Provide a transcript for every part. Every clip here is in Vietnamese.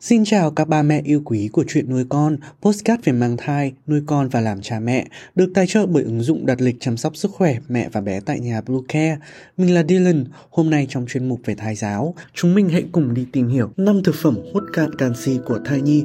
Xin chào các bà mẹ yêu quý của Chuyện Nuôi Con, podcast về mang thai, nuôi con và làm cha mẹ, được tài trợ bởi ứng dụng đặt lịch chăm sóc sức khỏe mẹ và bé tại nhà Blue Care. Mình là Dylan, hôm nay trong chuyên mục về thai giáo, chúng mình hãy cùng đi tìm hiểu 5 thực phẩm hút cạn canxi của thai nhi.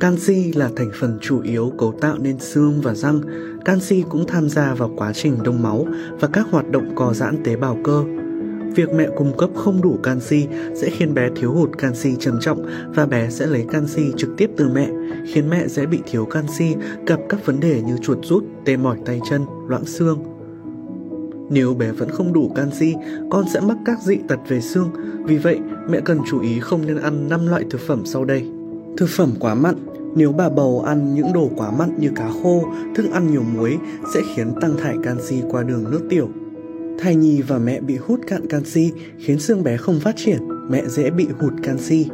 Canxi là thành phần chủ yếu cấu tạo nên xương và răng. Canxi cũng tham gia vào quá trình đông máu và các hoạt động co giãn tế bào cơ. Việc mẹ cung cấp không đủ canxi sẽ khiến bé thiếu hụt canxi trầm trọng và bé sẽ lấy canxi trực tiếp từ mẹ, khiến mẹ dễ bị thiếu canxi, gặp các vấn đề như chuột rút, tê mỏi tay chân, loãng xương. Nếu bé vẫn không đủ canxi, con sẽ mắc các dị tật về xương. Vì vậy, mẹ cần chú ý không nên ăn 5 loại thực phẩm sau đây. Thực phẩm quá mặn. Nếu bà bầu ăn những đồ quá mặn như cá khô, thức ăn nhiều muối sẽ khiến tăng thải canxi qua đường nước tiểu. Thai nhi và mẹ bị hút cạn canxi khiến xương bé không phát triển, mẹ dễ bị hụt canxi.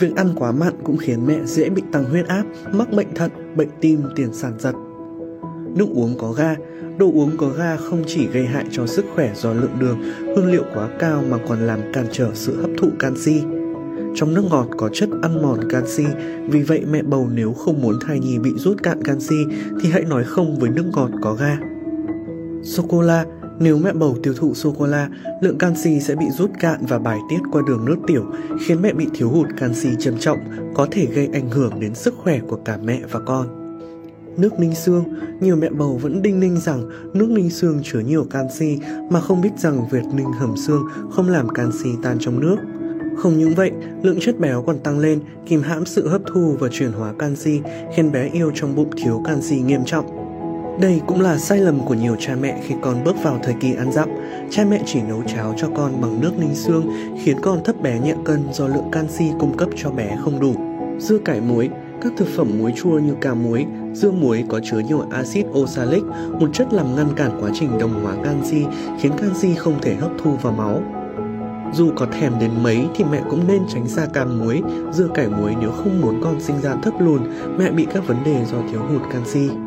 Việc ăn quá mặn cũng khiến mẹ dễ bị tăng huyết áp, mắc bệnh thận, bệnh tim, tiền sản giật. Nước uống có ga. Đồ uống có ga không chỉ gây hại cho sức khỏe do lượng đường, hương liệu quá cao mà còn làm cản trở sự hấp thụ canxi. Trong nước ngọt có chất ăn mòn canxi, vì vậy mẹ bầu nếu không muốn thai nhi bị rút cạn canxi thì hãy nói không với nước ngọt có ga. Sô-cô-la. Nếu mẹ bầu tiêu thụ sô-cô-la, lượng canxi sẽ bị rút cạn và bài tiết qua đường nước tiểu, khiến mẹ bị thiếu hụt canxi trầm trọng, có thể gây ảnh hưởng đến sức khỏe của cả mẹ và con. Nước ninh xương. Nhiều mẹ bầu vẫn đinh ninh rằng nước ninh xương chứa nhiều canxi mà không biết rằng việc ninh hầm xương không làm canxi tan trong nước. Không những vậy, lượng chất béo còn tăng lên, kìm hãm sự hấp thu và chuyển hóa canxi, khiến bé yêu trong bụng thiếu canxi nghiêm trọng. Đây cũng là sai lầm của nhiều cha mẹ khi con bước vào thời kỳ ăn dặm. Cha mẹ chỉ nấu cháo cho con bằng nước ninh xương, khiến con thấp bé nhẹ cân do lượng canxi cung cấp cho bé không đủ. Dưa cải muối. Các thực phẩm muối chua như cà muối, dưa muối có chứa nhiều axit oxalic, một chất làm ngăn cản quá trình đồng hóa canxi, khiến canxi không thể hấp thu vào máu. Dù có thèm đến mấy thì mẹ cũng nên tránh xa cà muối, dưa cải muối nếu không muốn con sinh ra thấp lùn, mẹ bị các vấn đề do thiếu hụt canxi.